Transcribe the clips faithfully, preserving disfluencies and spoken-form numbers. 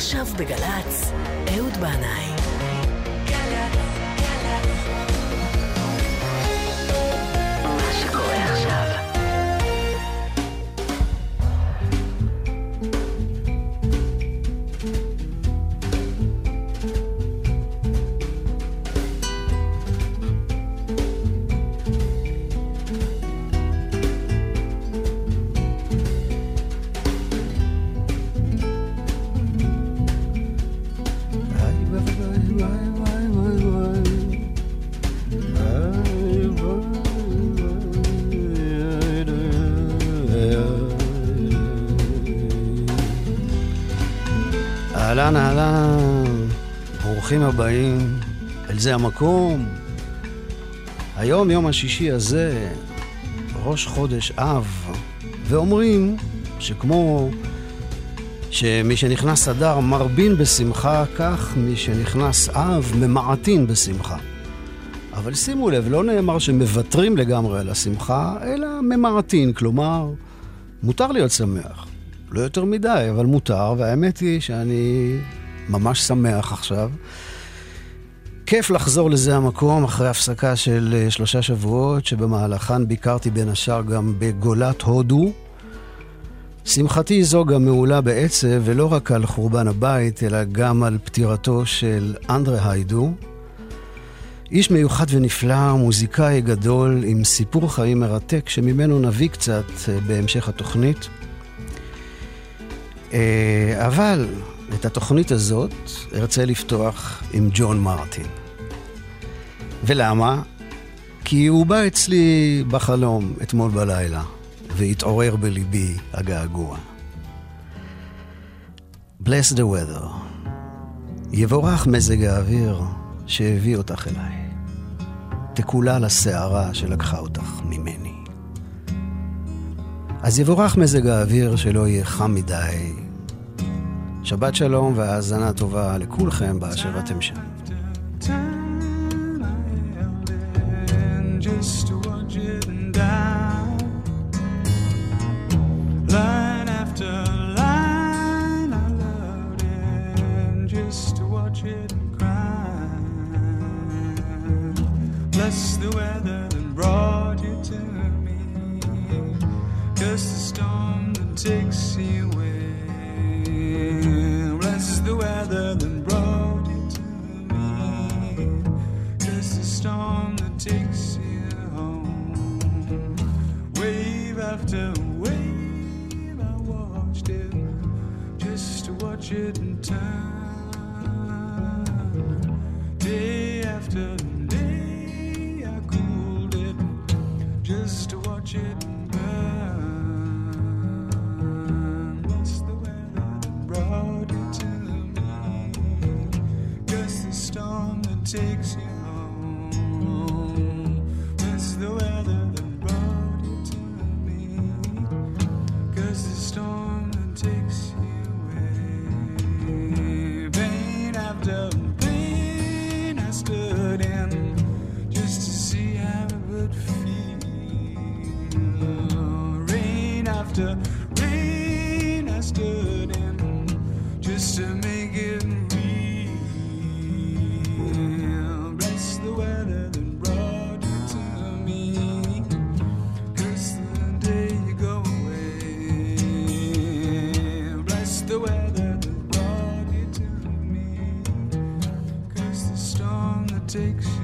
עכשיו בגלץ, אהוד בעיניי. מה שקורה עכשיו. אהלן, אהלן, ברוכים הבאים, אל זה המקום. היום, יום השישי הזה, ראש חודש אב, ואומרים שכמו שמי שנכנס אדר מרבין בשמחה, כך מי שנכנס אב ממעטין בשמחה. אבל שימו לב, לא נאמר שמוותרים לגמרי על השמחה, אלא ממעטין, כלומר, מותר להיות שמח. לא יותר מדי, אבל מותר, והאמת היא שאני ממש שמח עכשיו. כיף לחזור לזה המקום אחרי הפסקה של שלושה שבועות, שבמהלכן ביקרתי בין השאר גם בגולת הודו. שמחתי זו גם מעולה בעצב, ולא רק על חורבן הבית, אלא גם על פטירתו של אנדרה היידו. איש מיוחד ונפלא, מוזיקאי גדול, עם סיפור חיים מרתק, שממנו נביא קצת בהמשך התוכנית. אבל את התוכנית הזאת ארצה לפתוח עם ג'ון מרטין. ולמה? כי הוא בא אצלי בחלום אתמול בלילה, והתעורר בליבי הגעגוע. Bless the weather. יבורך מזג האוויר שהביא אותך אליי. תקולה לשערה שלקחה אותך ממני. אז יבורך מזג האוויר שלא יהיה חם מדי. שבת שלום והאזנה טובה לכולכם באשר אתם שם. Bless the weather that brought you to me. Just a storm that takes you away. Bless the weather that brought you to me. Just a storm that takes you home. Wave after wave, I watched it just to watch it in time. Day after day, I cooled it just to watch it burn. Brought you to me, just the storm that takes you home. It's the weather that brought you to me, just the storm that takes you away. Pain after pain I stood in, just to see how it would feel. Rain after rain I stood in, just to make it real. Bless the weather that brought you to me. Curse the day you go away. Bless the weather that brought you to me. Curse the storm that takes you.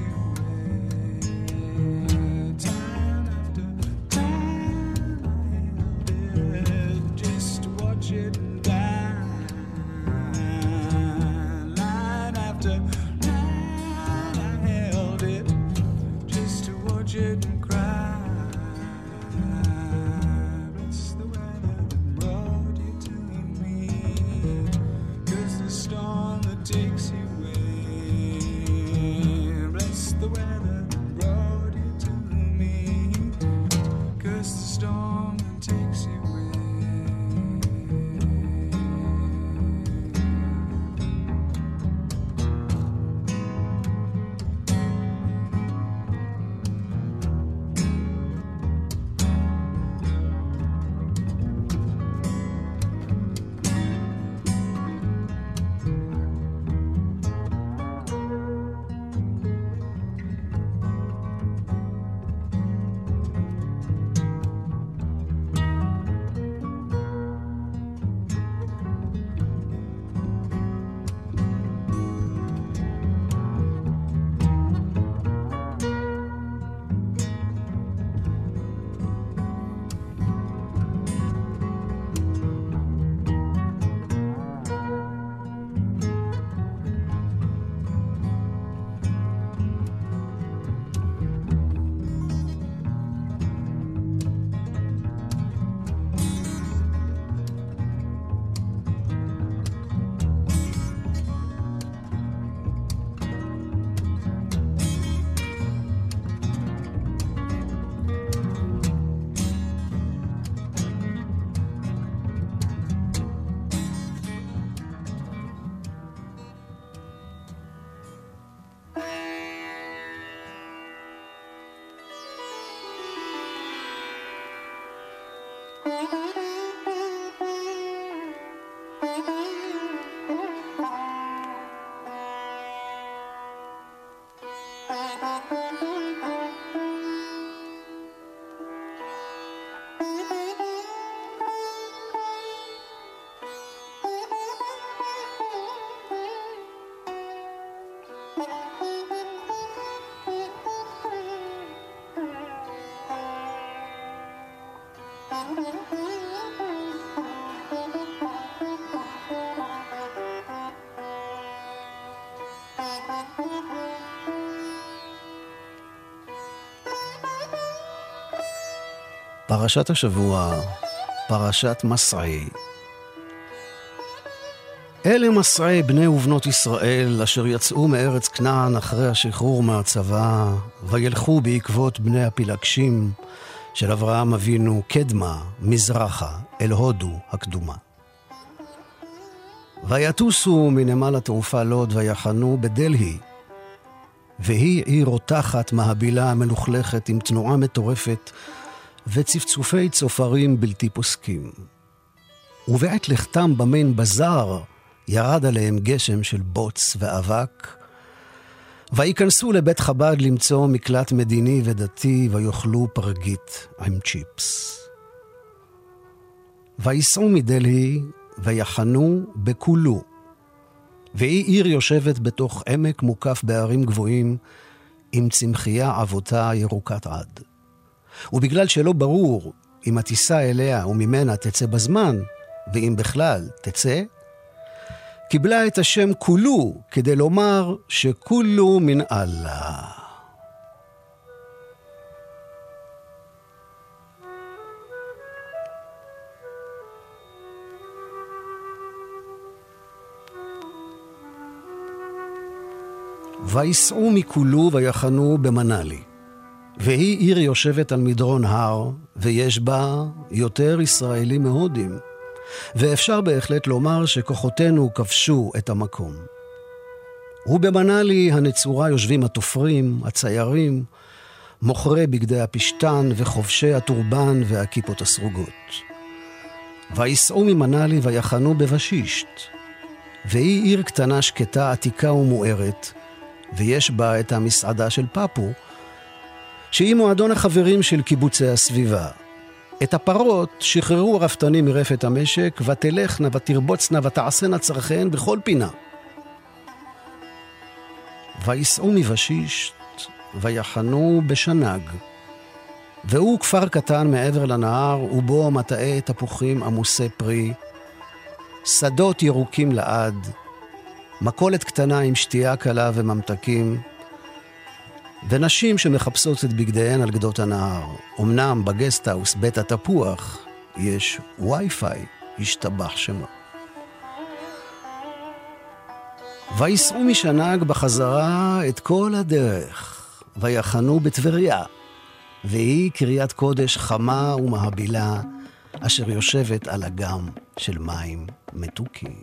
פרשת השבוע, פרשת מסעי. אלה מסעי בני ובנות ישראל, אשר יצאו מארץ כנען אחרי השחרור מהצבא, וילכו בעקבות בני הפילגשים של אברהם אבינו קדמה, מזרחה, אל הודו הקדומה. ויתוסו מנמל התעופה לוד ויחנו בדלהי, והיא עיר רותחת מהבילה מלוכלכת עם תנועה מטורפת וצפצופי צופרים בלתי פוסקים. ובעת לכתם במן בזר ירד עליהם גשם של בוץ ואבק, וייכנסו לבית חב"ד למצוא מקלט מדיני ודתי ויאכלו פרגית עם צ'יפס. וייסעו מדלהי ויחנו בקולו, והיא עיר יושבת בתוך עמק מוקף בערים גבוהים עם צמחייה אבותה ירוקת עד. ובגלל שלא ברור אם הטיסה אליה וממנה תצא בזמן, ואם בכלל תצא, קיבלה את השם כולו כדי לומר שכולו מן אללה. ויסעו מכולו ויחנו במנלי, והיא עיר יושבת על מדרון הר, ויש בה יותר ישראלים מהודים, ואפשר בהחלט לומר שכוחותינו כבשו את המקום. ובמנלי הנצורה יושבים התופרים, הציירים, מוכרי בגדי הפשטן וחובשי הטורבן והכיפות הסרוגות. ויסעו ממנלי ויחנו בבשישט, והיא עיר קטנה שקטה, עתיקה ומוארת, ויש בה את המסעדה של פאפו, שהיא מועדון החברים של קיבוצי הסביבה. את הפרות שחררו הרפתנים מרפת המשק, ותלכנה ותרבוצנה ותעשנה צרכן בכל פינה. ויסעו מבשישת ויחנו בשנג, והוא כפר קטן מעבר לנהר, ובו מטעי תפוחים עמוסי פרי, שדות ירוקים לעד, מקולת קטנה עם שתייה קלה וממתקים, ונשים שמחפשות את בגדיהן על גדות הנהר. אמנם בגסטהאוס בית התפוח יש וי-פיי, השתבח שמה. ויסעו משנג בחזרה את כל הדרך, ויחנו בטבריה, והיא קריית קודש חמה ומהבילה, אשר יושבת על אגם של מים מתוקים.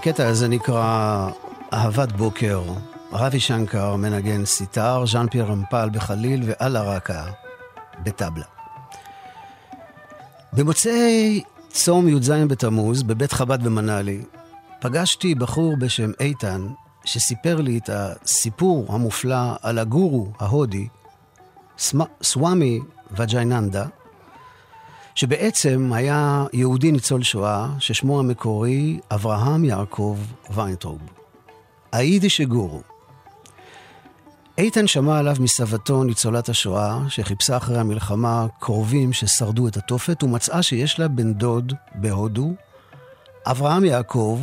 הקטע הזה נקרא אהבת בוקר. רבי שנקר מנגן סיטר, ז'אן פייר רמפל בחליל ואללה רקה בטבלה. במוצאי צום י"ז בתמוז בבית חב"ד במנאלי פגשתי בחור בשם איתן שסיפר לי את הסיפור המופלא על הגורו ההודי סוואמי ג'ייננדה, שבעצם היה יהודי ניצול שואה ששמו המקורי אברהם יעקב ויינטרוב, היידיש גורו. איתן שמע עליו מסבתו ניצולת השואה שחיפשה אחרי המלחמה קרובים ששרדו את התופת, ומצאה שיש לה בן דוד בהודו, אברהם יעקב,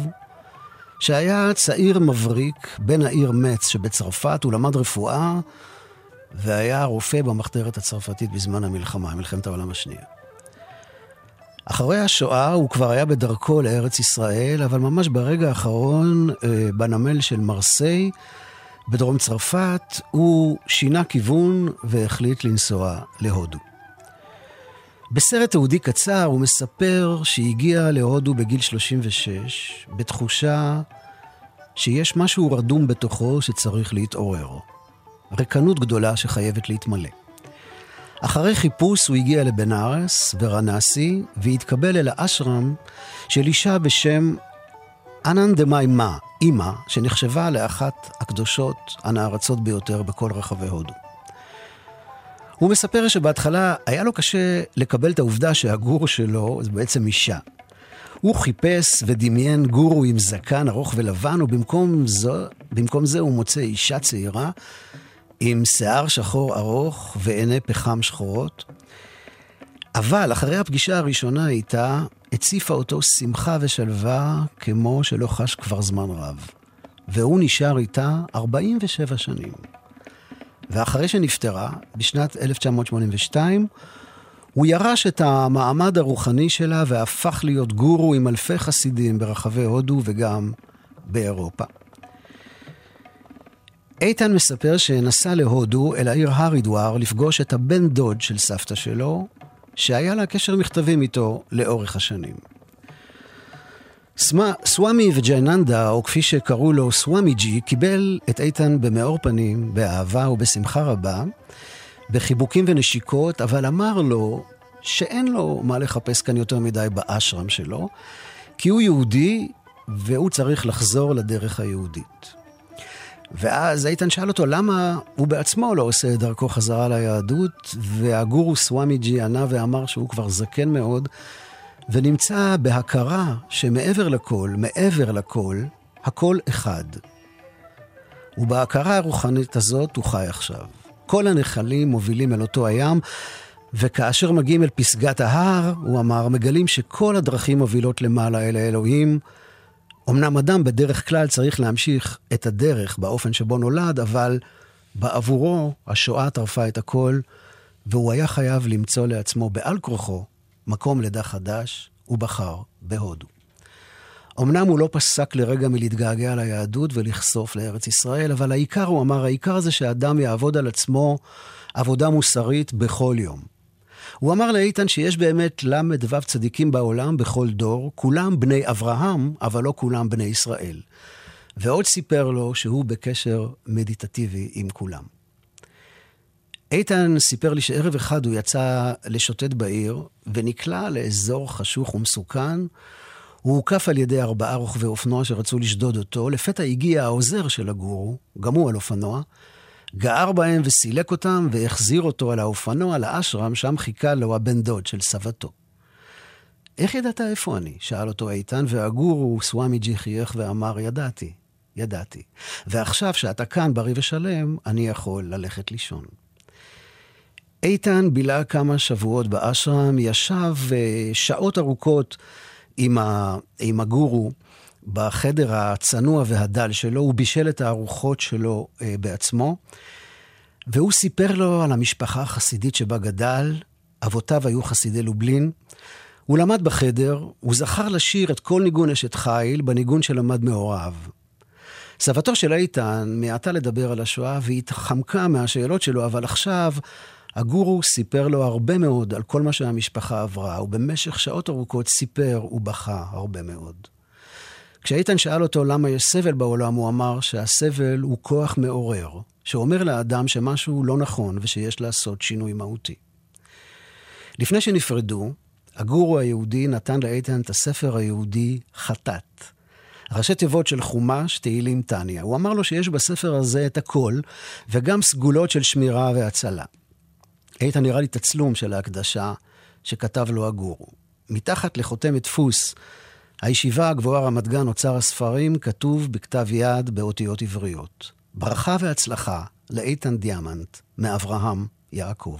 שהיה צעיר מבריק בן העיר מצ שבצרפת. הוא למד רפואה והיה רופא במחתרת הצרפתית בזמן המלחמה, מלחמת העולם השנייה. אחרי השואה הוא כבר היה בדרכו לארץ ישראל, אבל ממש ברגע האחרון בנמל של מרסיי בדרום צרפת הוא שינה כיוון והחליט לנסוע להודו. בסרט תיעודי קצר הוא מספר שהגיע להודו בגיל שלושים ושש בתחושה שיש משהו רדום בתוכו שצריך להתעורר, ריקנות גדולה שחייבת להתמלא. אחרי חיפוש הוא הגיע לבנארס ורנסי והתקבל אל האשרם של אישה בשם אנן דמיימה, אימא שנחשבה לאחת הקדושות הנערצות ביותר בכל רחבי הודו. הוא מספר שבהתחלה היה לו קשה לקבל את העובדה שהגור שלו זה בעצם אישה. הוא חיפש ודמיין גורו עם זקן ארוך ולבן, ובמקום זה, במקום זה הוא מוצא אישה צעירה עם שיער שחור ארוך ועיני פחם שחורות. אבל אחרי הפגישה הראשונה איתה הציפה אותו שמחה ושלווה כמו שלא חש כבר זמן רב, והוא נשאר איתה ארבעים ושבע שנים. ואחרי שנפטרה בשנת אלף תשע מאות שמונים ושתיים הוא ירש את המעמד הרוחני שלה והפך להיות גורו עם אלפי חסידים ברחבי הודו וגם באירופה. איתן מספר שנסע להודו אל העיר הרידואר לפגוש את הבן דוד של סבתא שלו, שהיה לה קשר מכתבים איתו לאורך השנים. סוואמי ג'ייננדה, או כפי שקראו לו סוואמי ג'י, קיבל את איתן במאור פנים, באהבה ובשמחה רבה, בחיבוקים ונשיקות, אבל אמר לו שאין לו מה לחפש כאן יותר מדי באשרם שלו, כי הוא יהודי והוא צריך לחזור לדרך היהודית. ואז איתן שאל אותו למה הוא בעצמו לא עושה את דרכו חזרה ליהדות, והגורו סוואמי ג'י ענה ואמר שהוא כבר זקן מאוד, ונמצא בהכרה שמעבר לכל, מעבר לכל, הכל אחד. ובהכרה הרוחנית הזאת הוא חי עכשיו. כל הנחלים מובילים אל אותו הים, וכאשר מגיעים אל פסגת ההר, הוא אמר, מגלים שכל הדרכים מובילות למעלה אל האלוהים. אמנם אדם בדרך כלל צריך להמשיך את הדרך באופן שבו נולד, אבל בעבורו השואה טרפה את הכל, והוא היה חייב למצוא לעצמו בעל כרחו מקום לידה חדש, ובחר בהודו. אמנם הוא לא פסק לרגע מלהתגעגע על היהדות ולחשוף לארץ ישראל, אבל העיקר, הוא אמר, העיקר זה שאדם יעבוד על עצמו עבודה מוסרית בכל יום. הוא אמר לאיתן שיש באמת למד וו צדיקים בעולם בכל דור, כולם בני אברהם, אבל לא כולם בני ישראל. ועוד סיפר לו שהוא בקשר מדיטטיבי עם כולם. איתן סיפר לי שערב אחד הוא יצא לשוטט בעיר, ונקלע לאזור חשוך ומסוכן. הוא הוקף על ידי ארבעה רוכבי אופנוע שרצו לשדוד אותו. לפתע הגיע העוזר של הגורו, גם הוא על אופנוע, גער בהם וסילק אותם, והחזיר אותו על האופנוע לאשרם, שם חיכה לו הבן דוד של סבתו. איך ידעת איפה אני? שאל אותו איתן, והגורו סוואמי ג'י חייך ואמר, ידעתי, ידעתי. ועכשיו שאתה כאן בריא ושלם, אני יכול ללכת לישון. איתן בילה כמה שבועות באשרם, ישב שעות ארוכות עם, ה, עם הגורו בחדר הצנוע והדל שלו, הוא בישל את הארוחות שלו אה, בעצמו, והוא סיפר לו על המשפחה החסידית שבה גדל, אבותיו היו חסידי לובלין, הוא למד בחדר, הוא זכר לשיר את כל ניגון אשת חיל בניגון שלמד מהוריו. סבתו של איתן מעטה לדבר על השואה והיא התחמקה מהשאלות שלו, אבל עכשיו הגורו סיפר לו הרבה מאוד על כל מה שהמשפחה עברה, ובמשך שעות ארוכות סיפר ובכה הרבה מאוד. כשאיתן שאל אותו למה יש סבל בעולם, הוא אמר שהסבל הוא כוח מעורר, שאומר לאדם שמשהו לא נכון ושיש לעשות שינוי מהותי. לפני שנפרדו, הגורו היהודי נתן לאיתן את הספר היהודי חטאת, ראשי תיבות של חומש, תהילים, תניה. הוא אמר לו שיש בספר הזה את הכל, וגם סגולות של שמירה והצלה. איתן נראה לי תצלום של ההקדשה שכתב לו הגורו. מתחת לחותמת דפוס, הישיבה הגבוהה רמת גן אוצר הספרים, כתוב בכתב יד באותיות עבריות. ברכה והצלחה לאיתן דיאמנט, מאברהם יעקב.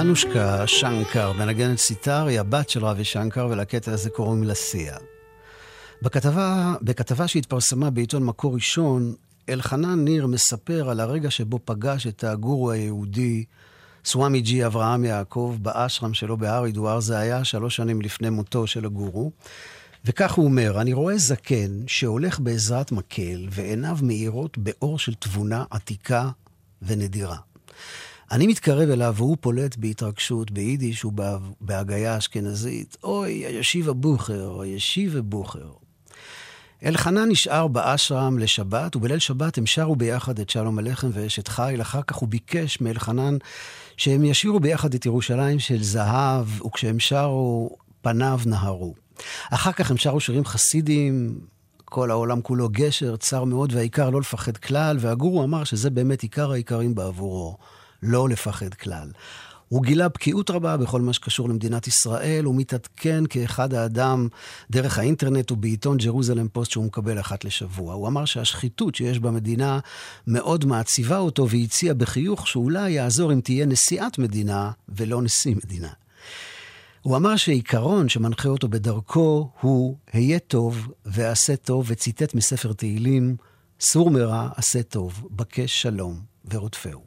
אנושקה שנקר, מנגנת סיטר, היא הבת של רבי שנקר, ולקטע הזה קוראים לסיה. בכתבה, בכתבה שהתפרסמה בעיתון מקור ראשון, אלחנן ניר מספר על הרגע שבו פגש את הגורו היהודי, סוואמי ג'י אברהם יעקב, באשרם שלו בהר אדואר. זה היה שלוש שנים לפני מותו של הגורו, וכך הוא אומר: אני רואה זקן שהולך בעזרת מקל, ועיניו מאירות באור של תבונה עתיקה ונדירה. אני מתקרב אליו והוא פולט בהתרגשות, ביידיש ובהגייה אשכנזית, אוי, הישיבה בוכר, הישיבה בוכר. אלחנן נשאר באשרם לשבת, ובליל שבת הם שרו ביחד את שלום הלחם ואשת חיל. אחר כך הוא ביקש מאלחנן שהם ישירו ביחד את ירושלים של זהב, וכשהם שרו פניו נהרו. אחר כך הם שרו שירים חסידים, כל העולם כולו גשר, צר מאוד, והעיקר לא לפחד כלל, והגורו אמר שזה באמת עיקר העיקרים בעבורו, לא לפחד כלל. הוא גילה בקיאות רבה בכל מה שקשור למדינת ישראל, הוא מתעדכן כאחד האדם דרך האינטרנט ובעיתון ג'רוזלם פוסט שהוא מקבל אחת לשבוע. הוא אמר שהשחיתות שיש במדינה מאוד מעציבה אותו, והציע בחיוך שאולי יעזור אם תהיה נשיאת מדינה ולא נשיא מדינה. הוא אמר שעיקרון שמנחה אותו בדרכו הוא היה טוב ועשה טוב, וציטט מספר תהילים, סור מרע עשה טוב, בקש שלום ורודפהו.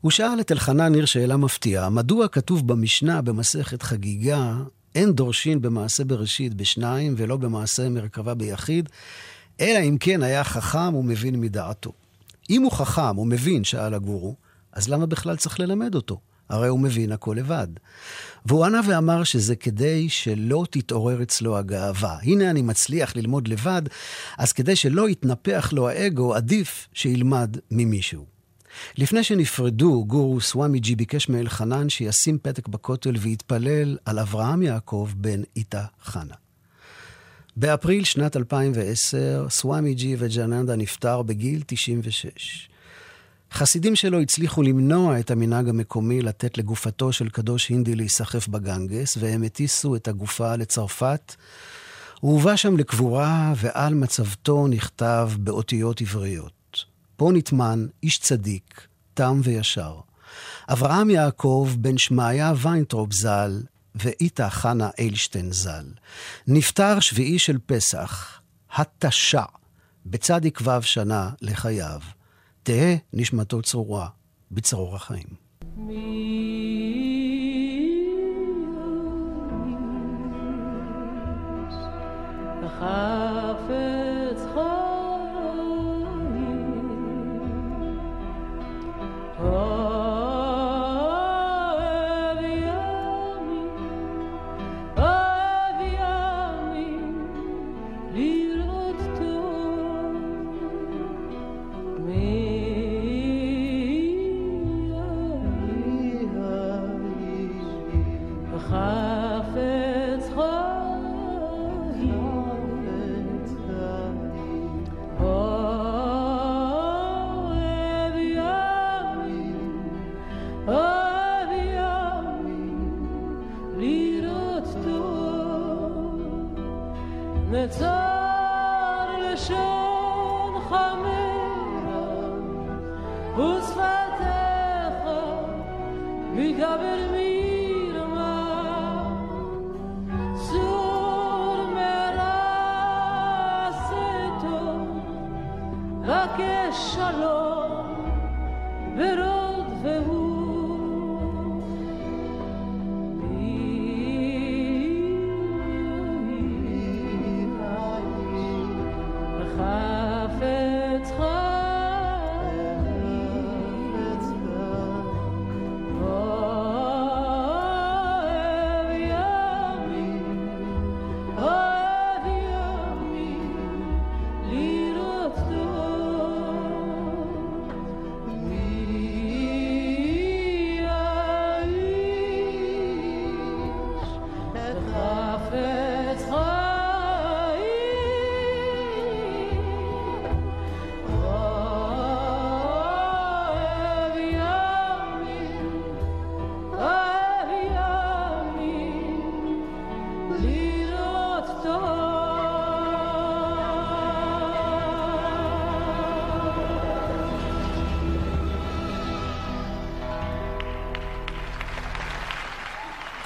הוא שאל את אלחנן ניר שאלה מפתיעה, מדוע כתוב במשנה במסכת חגיגה, אין דורשין במעשה בראשית בשניים ולא במעשה מרכבה ביחיד, אלא אם כן היה חכם ומבין מדעתו. אם הוא חכם ומבין, שאל הגורו, אז למה בכלל צריך ללמד אותו? הרי הוא מבין הכל לבד. והוא ענה ואמר שזה כדי שלא תתעורר אצלו הגאווה. הנה אני מצליח ללמוד לבד, אז כדי שלא יתנפח לו האגו, עדיף שילמד ממישהו. לפני שנפרדו, גורו סוואמי ג'י ביקש מאלחנן שישים פתק בכותל והתפלל על אברהם יעקב בן איתה חנה. באפריל שנת אלפיים ועשר, סוואמי ג'י וג'ייננדה נפטר בגיל תשעים ושש. חסידים שלו הצליחו למנוע את המנהג המקומי לתת לגופתו של קדוש הינדי להיסחף בגנגס, והם הטיסו את הגופה לצרפת. הוא הובא שם לקבורה, ועל מצבתו נכתב באותיות עבריות. פה נטמן איש צדיק, תם וישר. אברהם יעקב בן שמעיה ויינטרוב ז"ל, ואיתה חנה איילשטיין ז"ל. נפטר שביעי של פסח, התשע, בצד עקביו שנה לחייו. תהה נשמתו צרורה בצרור החיים. חפץ חיים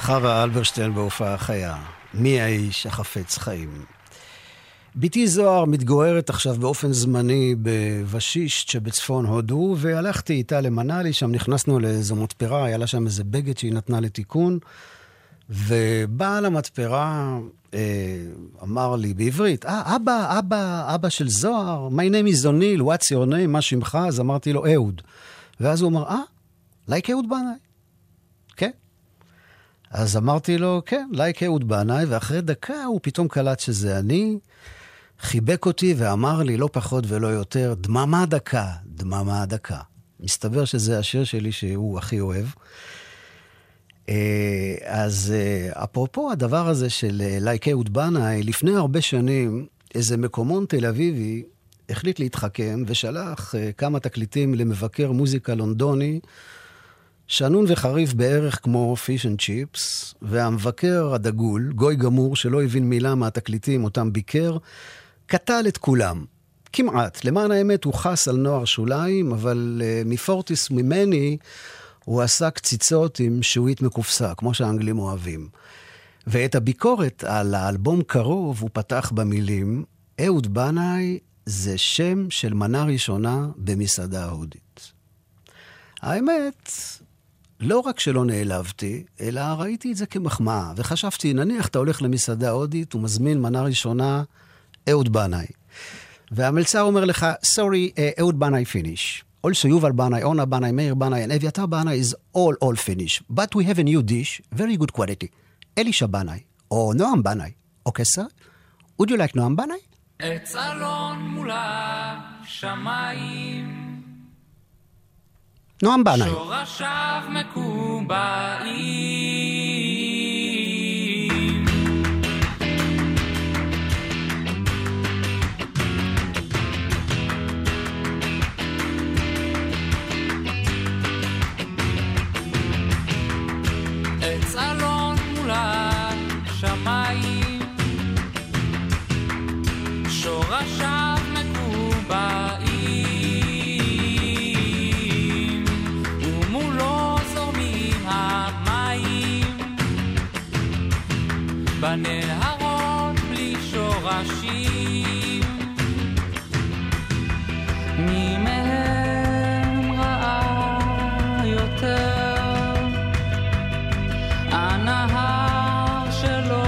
חווה אלברשטיין בהופעה חיה, מי האיש החפץ חיים. ביתי זוהר מתגוררת עכשיו באופן זמני בבשישט שבצפון הודו, והלכתי איתה למנאלי, שם נכנסנו לאיזו מתפרה, היה לה שם איזה בגד שהיא נתנה לתיקון, ובעל המתפרה אה, אמר לי בעברית, אה, אבא, אבא, אבא של זוהר, my name is O'Neill, what's your name, מה שמך? אז אמרתי לו, אהוד. ואז הוא אמר, אה, like אהוד בנאי. כן? אז אמרתי לו, כן, לייק אהוד בעיניי, ואחרי דקה הוא פתאום קלט שזה אני, חיבק אותי ואמר לי לא פחות ולא יותר, דממה דקה, דממה דקה. מסתבר שזה השיר שלי שהוא הכי אוהב. אז אפרופו הדבר הזה של לייקי אודבנה, לפני הרבה שנים איזה מקומון תל אביבי החליט להתחכם ושלח כמה תקליטים למבקר מוזיקה לונדוני, שנון וחריף בערך כמו פיש אנד צ'יפס, והמבקר הדגול, גוי גמור שלא הבין מילה מהתקליטים אותם ביקר, קטל את כולם. כמעט. למען האמת הוא חס על נוער שוליים, אבל מפורטיס ממני הוא עשה קציצות עם שווית מקופסה, כמו שהאנגלים אוהבים. ואת הביקורת על האלבום קרוב הוא פתח במילים, אהוד בנאי זה שם של מנה ראשונה במסעדה ההודית. האמת, לא רק שלא נעלבתי, אלא ראיתי את זה כמחמאה, וחשבתי, נניח אתה הולך למסעדה ההודית, הוא מזמין מנה ראשונה, אהוד בנאי. והמלצר אומר לך, sorry, אהוד בנאי finish. Also, Yuval Banai, Ona Banai, Meir Banai, and Eviatar Banai is all, all Finnish. But we have a new dish, very good quality. Elisha Banai, or Noam Banai. Okay, sir? Would you like Noam Banai? Et salon mula shamayim Noam Banai. Shorashav mekubayim Et salon mula shamayim שורשיו מקובעים ומולו זורמים המים בנהרות בלי שורשים מי מהם ראה יותר הנהר שלו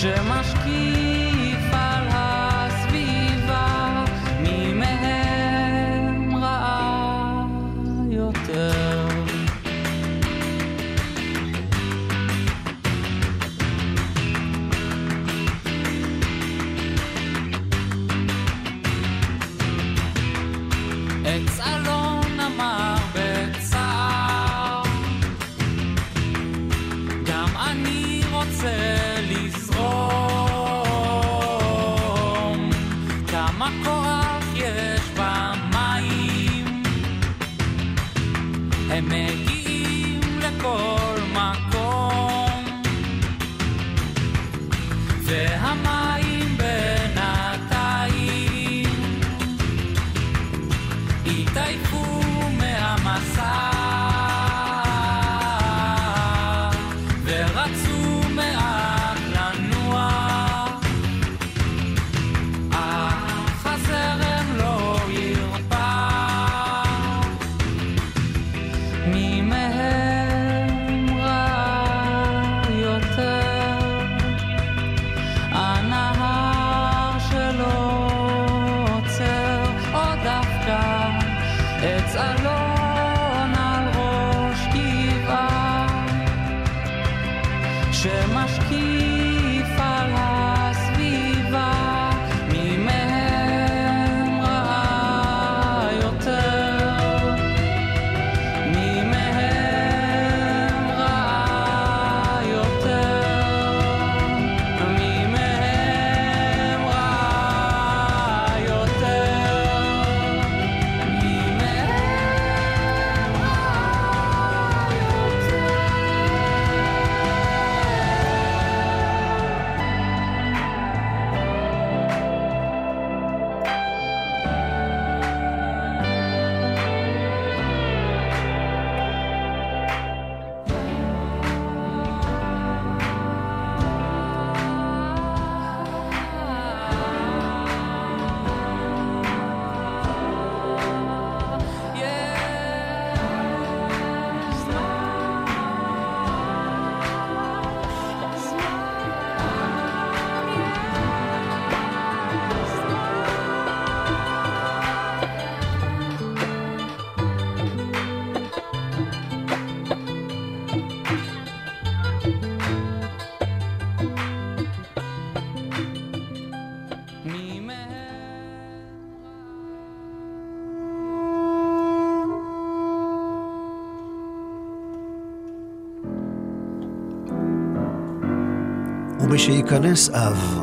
שמשקיף על הסביבה מי מהם ראה יותר עץ אלון אמר בצער גם אני רוצה לזרום ומשייכנס אב,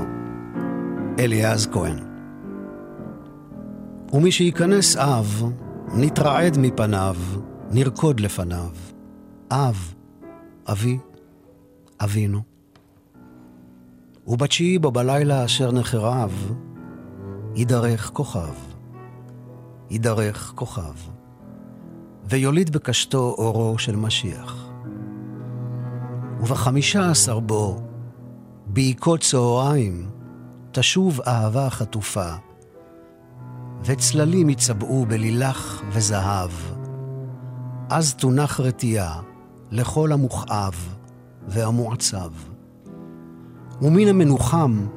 אליעז כהן. ומשייכנס אב, נתרעד מפניו, נרקוד לפניו. אב, אבי, אבינו. ובתשיעי בו בלילה אשר נחרב, ידרך כוכב, ידרך כוכב, ויוליד בקשתו אורו של משיח. ובחמישה עשר בו, בעיקות צהריים, תשוב אהבה חטופה, וצללים יצבעו בלילך וזהב. אז תונח רתיעה לכל המוכאב והמועצב. ומן המנוחם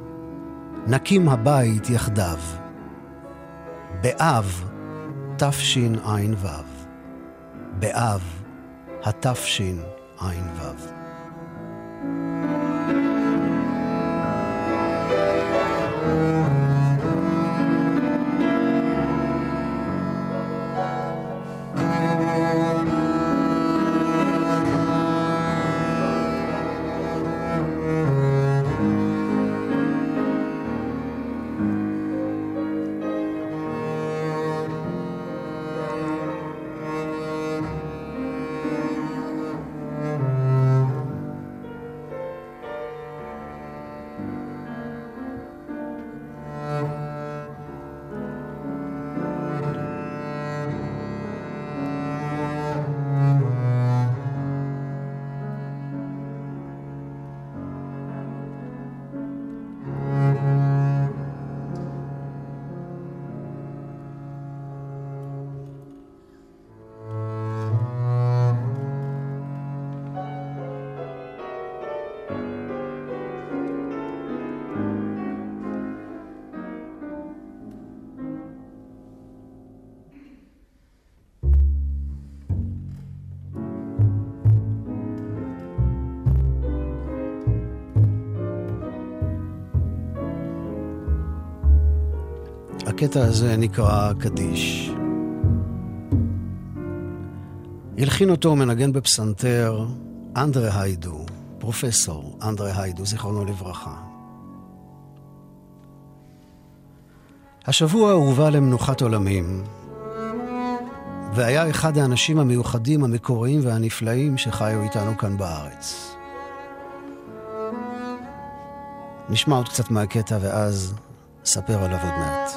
נקים הבית יחדיו. באב תפשין עין וו. באב התפשין עין וו. הקטע הזה נקרא קדיש. הלחין אותו מנגן בפסנתר אנדרה היידו, פרופסור אנדרה היידו, זיכרונו לברכה. השבוע הוא בא למנוחת עולמים, והיה אחד האנשים המיוחדים, המקוריים והנפלאים שחיו איתנו כאן בארץ. נשמע עוד קצת מהקטע ואז ספר עליו עוד מעט.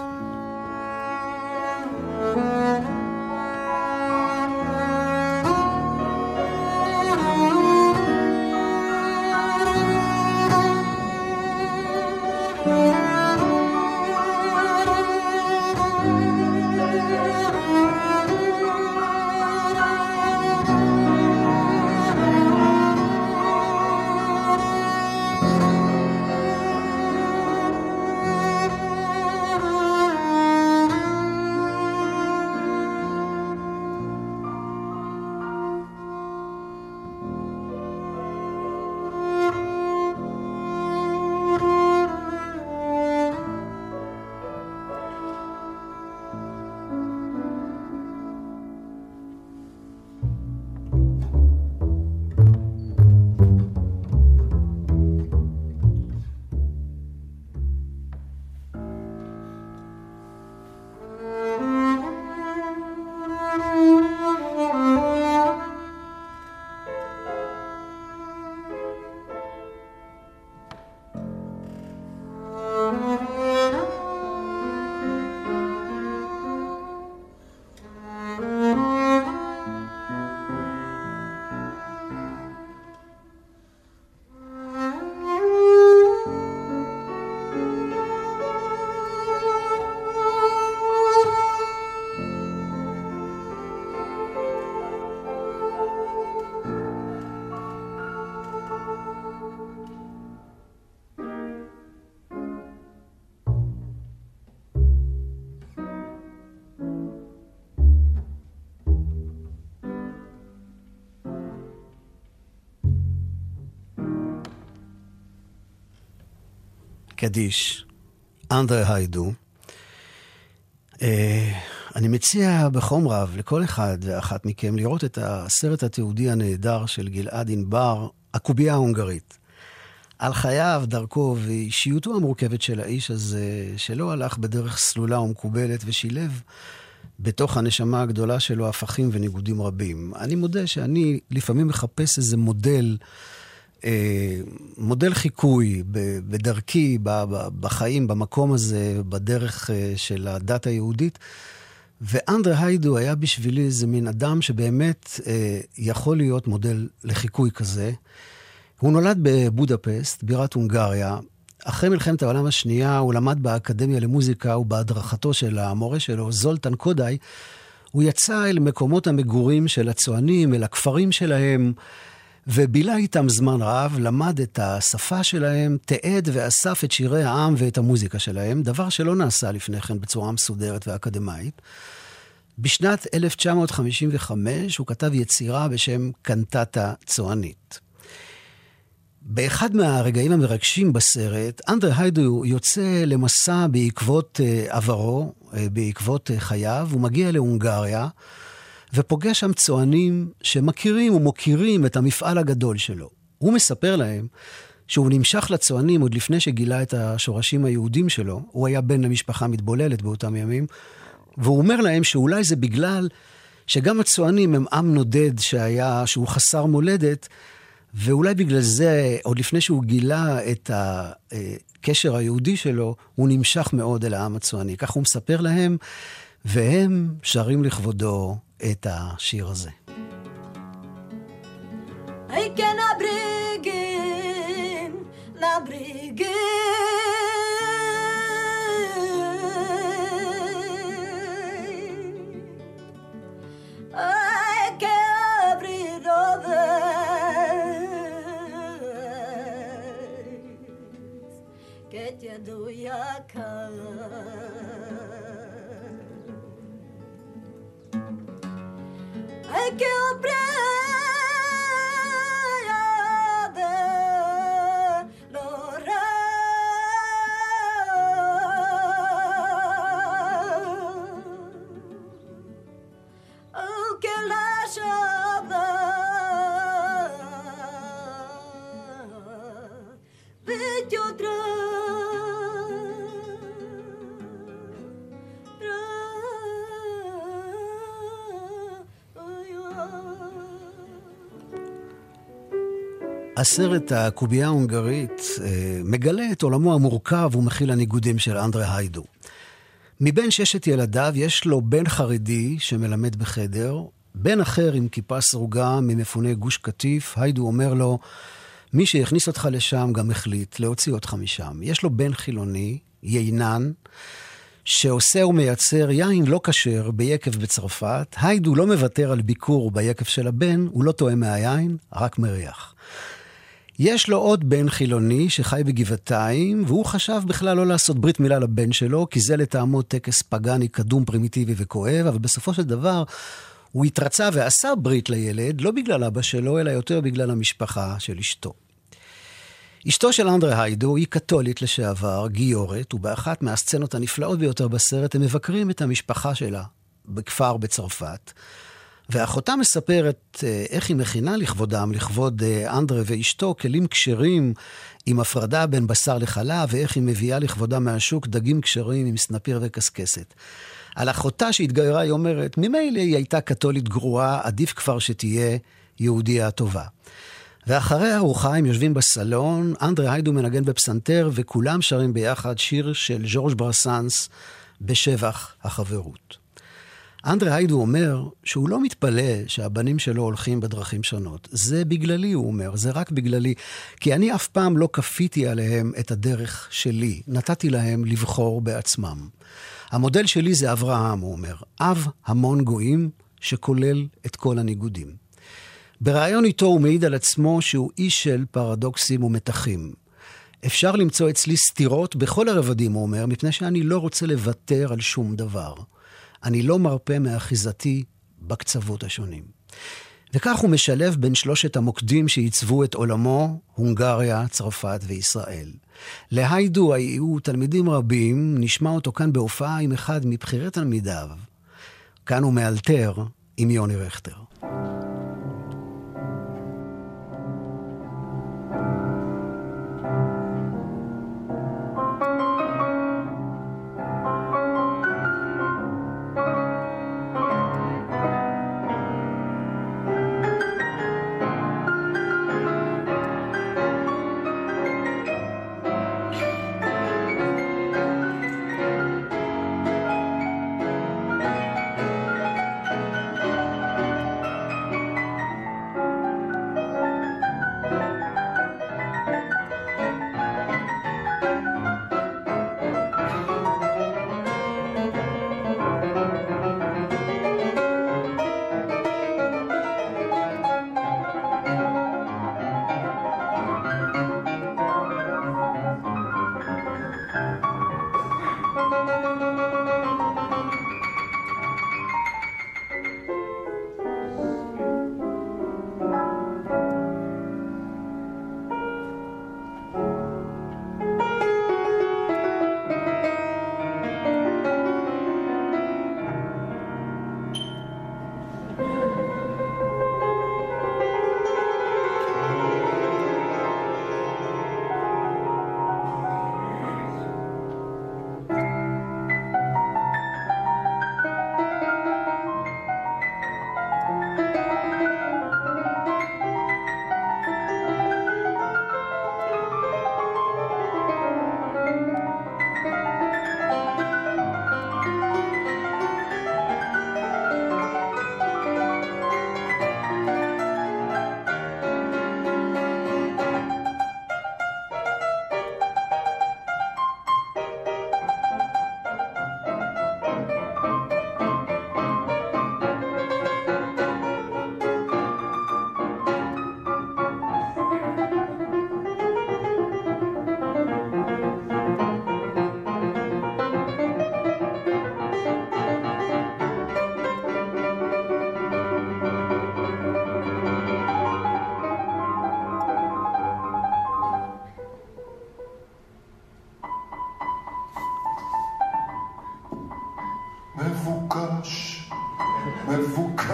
קדיש, אנדרה היידו. Uh, אני מציע בחום רב לכל אחד ואחת מכם לראות את הסרט התיעודי הנהדר של גלעד אינבר, הקובייה ההונגרית. על חייו, דרכו ואישיותו המורכבת של האיש הזה, שלא הלך בדרך סלולה ומקובלת, ושילב בתוך הנשמה הגדולה שלו הפכים וניגודים רבים. אני מודה שאני לפעמים מחפש איזה מודל, אה, מודל חיקוי בדרכי, בחיים, במקום הזה, בדרך של הדת היהודית, ואנדרה היידו היה בשבילי איזה מין אדם שבאמת אה, יכול להיות מודל לחיקוי כזה. הוא נולד בבודפסט, בירת הונגריה. אחרי מלחמת העולם השנייה הוא למד באקדמיה למוזיקה, ובהדרכתו של המורה שלו, זולטן קודאי, הוא יצא אל מקומות המגורים של הצוענים, אל הכפרים שלהם, ובילה איתם זמן רב, למד את השפה שלהם, תעד ואסף את שירי העם ואת המוזיקה שלהם, דבר שלא נעשה לפני כן בצורה מסודרת ואקדמית. בשנת אלף תשע מאות חמישים וחמש הוא כתב יצירה בשם קנטטה צוענית. באחד מהרגעים המרגשים בסרט, אנדרה היידו יוצא למסע בעקבות עברו, בעקבות חייו, הוא מגיע להונגריה, ופוגש שם צוענים שמכירים ומוכירים את המפעל הגדול שלו. הוא מספר להם שהוא נמשך לצוענים עוד לפני שגילה את השורשים היהודים שלו, הוא היה בן למשפחה מתבוללת באותם ימים, והוא אומר להם שאולי זה בגלל שגם הצוענים הם עם נודד שהיה, שהוא חסר מולדת, ואולי בגלל זה, עוד לפני שהוא גילה את הקשר היהודי שלו, הוא נמשך מאוד אל העם הצועני. כך הוא מספר להם, והם שרים לכבודו את השיר הזה. I can abrigin, abrigin I can abrigin over את ידו יקר איקה אופריה בלורה איקה לשדה ותיודרה הסרט הקובייה ההונגרית מגלה את עולמו המורכב ומכיל הניגודים של אנדרה היידו. מבין ששת ילדיו יש לו בן חרדי שמלמד בחדר, בן אחר עם כיפה סרוגה ממפוני גוש קטיף. היידו אומר לו, מי שהכניס אותך לשם גם החליט להוציא אותך משם. יש לו בן חילוני, יינן, שעושה ומייצר יין לא כשר ביקף בצרפת. היידו לא מוותר על ביקור ביקף של הבן, הוא לא טועה מהיין, רק מריח. יש לו עוד בן חילוני שחי בגבעתיים, והוא חשב בכלל לא לעשות ברית מילה לבן שלו, כי זה לטעמו טקס פגני, קדום, פרימיטיבי וכואב, אבל בסופו של דבר הוא התרצה ועשה ברית לילד, לא בגלל אבא שלו, אלא יותר בגלל המשפחה של אשתו. אשתו של אנדרה היידו היא קתולית לשעבר, גיורת, ובאחת מהסצנות הנפלאות ביותר בסרט הם מבקרים את המשפחה שלה בכפר בצרפת, ואחותה מספרת איך היא מכינה לכבודם, לכבוד אנדרה ואשתו, כלים כשרים עם הפרדה בין בשר לחלב, ואיך היא מביאה לכבודם מהשוק דגים כשרים עם סנפיר וקסקסת. על אחותה שהתגיירה היא אומרת, ממילא היא הייתה קתולית גרועה, עדיף כבר שתהיה יהודיה טובה. ואחרי הארוחה הם יושבים בסלון, אנדרה היידו מנגן בפסנתר, וכולם שרים ביחד שיר של ז'ורז' ברסנס בשבח החברות. אנדרה היידו אומר שהוא לא מתפלא שהבנים שלו הולכים בדרכים שונות. זה בגללי, הוא אומר, זה רק בגללי, כי אני אף פעם לא כפיתי עליהם את הדרך שלי, נתתי להם לבחור בעצמם. המודל שלי זה אברהם, הוא אומר, אב המון גויים שכולל את כל הניגודים. ברעיון איתו הוא מעיד על עצמו שהוא איש של פרדוקסים ומתחים. אפשר למצוא אצלי סתירות בכל הרבדים, הוא אומר, מפני שאני לא רוצה לוותר על שום דבר. אני לא מרפה מאחיזתי בקצוות השונים. וכך הוא משלב בין שלושת המוקדים שעיצבו את עולמו, הונגריה, צרפת וישראל. להיידו היו תלמידים רבים, נשמע אותו כאן בהופעה עם אחד מבחירי תלמידיו. כאן הוא מאלתר עם יוני רכטר.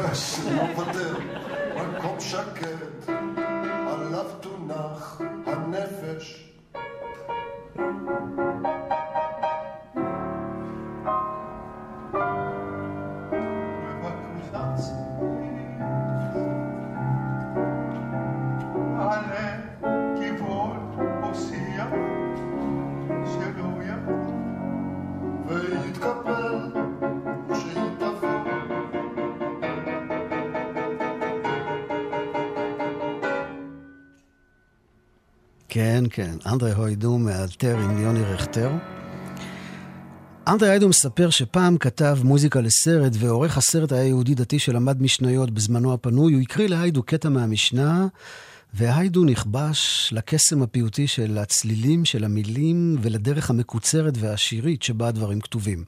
כאשר אבדר מקום שקט, עליו תונח הנפש. כן, כן, אנדרה היידו מאלתר עם יוני רכטר. אנדרה היידו מספר שפעם כתב מוזיקה לסרט, ועורך הסרט היה יהודי דתי שלמד משניות בזמנו הפנוי. הוא הקריא להיידו קטע מהמשנה, והיידו נכבש לקסם הפיוטי של הצלילים, של המילים, ולדרך המקוצרת והשירית שבה הדברים כתובים.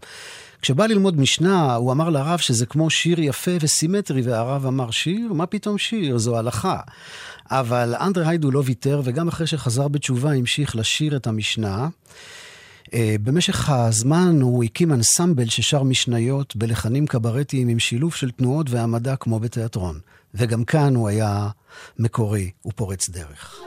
כשבא ללמוד משנה, הוא אמר לרב שזה כמו שיר יפה וסימטרי, והרב אמר, שיר? מה פתאום שיר? זו הלכה. אבל אנדרה היידו לא ויתר, וגם אחרי שחזר בתשובה, המשיך לשיר את המשנה. במשך הזמן הוא הקים אנסמבל ששר משניות בלחנים קברטיים עם שילוב של תנועות והמדע כמו בתיאטרון. וגם כאן הוא היה מקורי ופורץ דרך.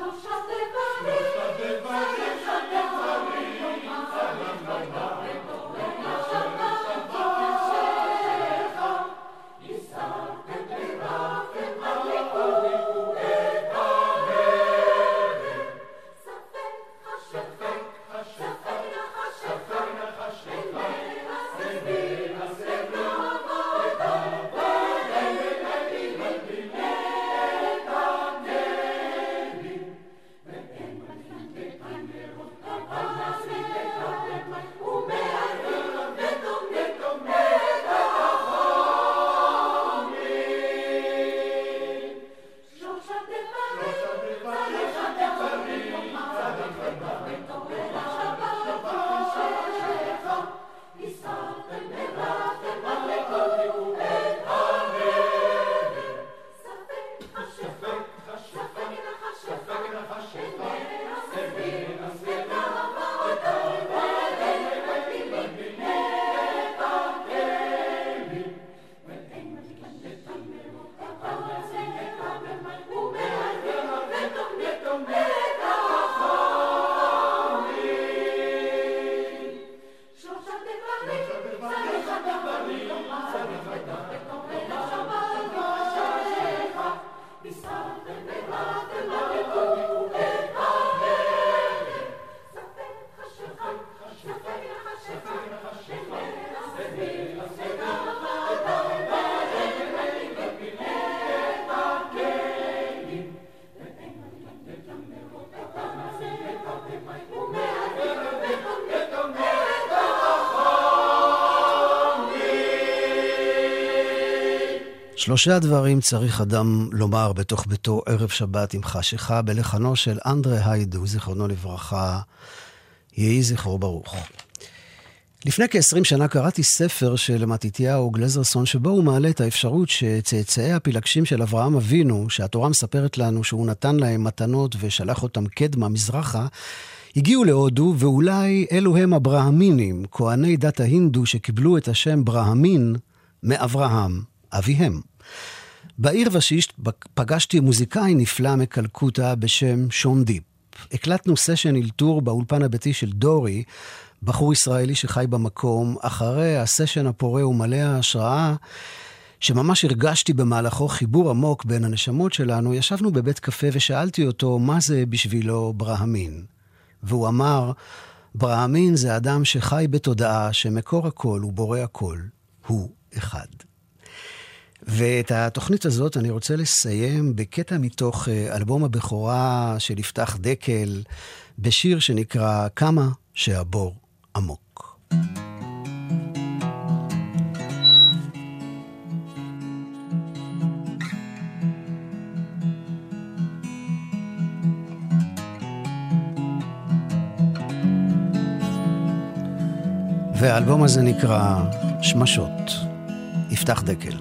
שלושה דברים צריך אדם לומר בתוך ביתו ערב שבת עם חשיכה, בלחנו של אנדרה היידו, זיכרונו לברכה, יהי זכרו ברוך. לפני כ-עשרים שנה קראתי ספר של מתתיהו גלזרסון, שבו הוא מעלה את האפשרות שצאצאי הפילגשים של אברהם אבינו, שהתורה מספרת לנו שהוא נתן להם מתנות ושלח אותם קדמה מזרחה, הגיעו להודו, ואולי אלו הם הברהמינים, כהני דת ההינדו שקיבלו את השם ברהמין מאברהם, אביהם. בעיר ושיש פגשתי מוזיקאי נפלא מקלקוטה בשם שונדיפ. הקלטנו סשן אלתור באולפן הביתי של דורי, בחור ישראלי שחי במקום. אחרי הסשן הפורה ומלא ההשראה, שממש הרגשתי במהלכו חיבור עמוק בין הנשמות שלנו, ישבנו בבית קפה ושאלתי אותו מה זה בשבילו ברהמין. והוא אמר, ברהמין זה אדם שחי בתודעה שמקור הכל ובורא הכל הוא אחד. ואת התוכנית הזאת אני רוצה לסיים בקטע מתוך אלבום הבכורה של יפתח דקל, בשיר שנקרא כמה שהבור עמוק. והאלבום הזה נקרא שמשות, יפתח דקל.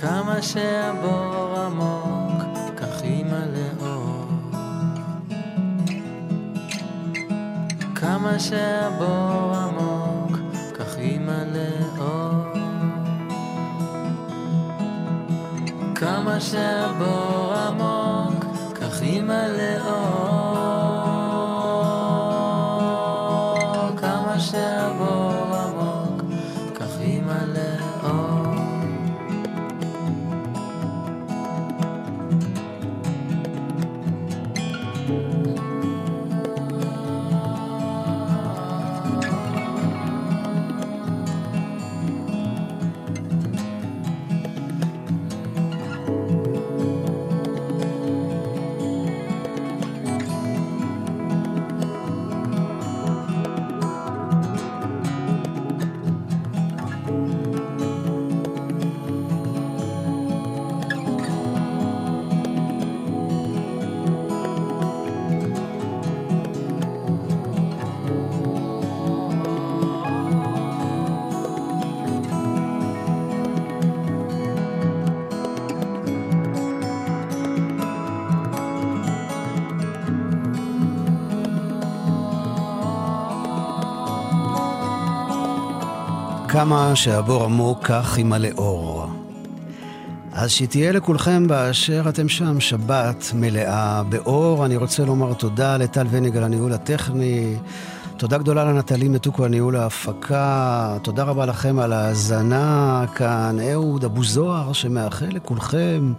כמה שהבור עמוק כך ימלא אור, כמה שהבור עמוק כך ימלא אור, כמה שהבור עמוק כך ימלא אור, כמה שהבור עמוק כך ימלא אור. כמה שהבור עמוק כך ימלא אור. אז שתהיה לכולכם באשר אתם שם שבת מלאה באור. אני רוצה לומר תודה לטל וניג על הניהול הטכני, תודה גדולה לנטלי מתוקו על ניהול ההפקה, תודה רבה לכם על ההזנה כאן. אהוד אבו זוהר שמאחל לכולכם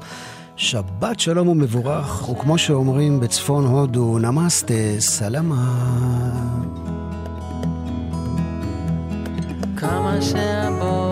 שבת שלום ומבורך, וכמו שאומרים בצפון הודו, נמאסטה סלמה. כמה שהבור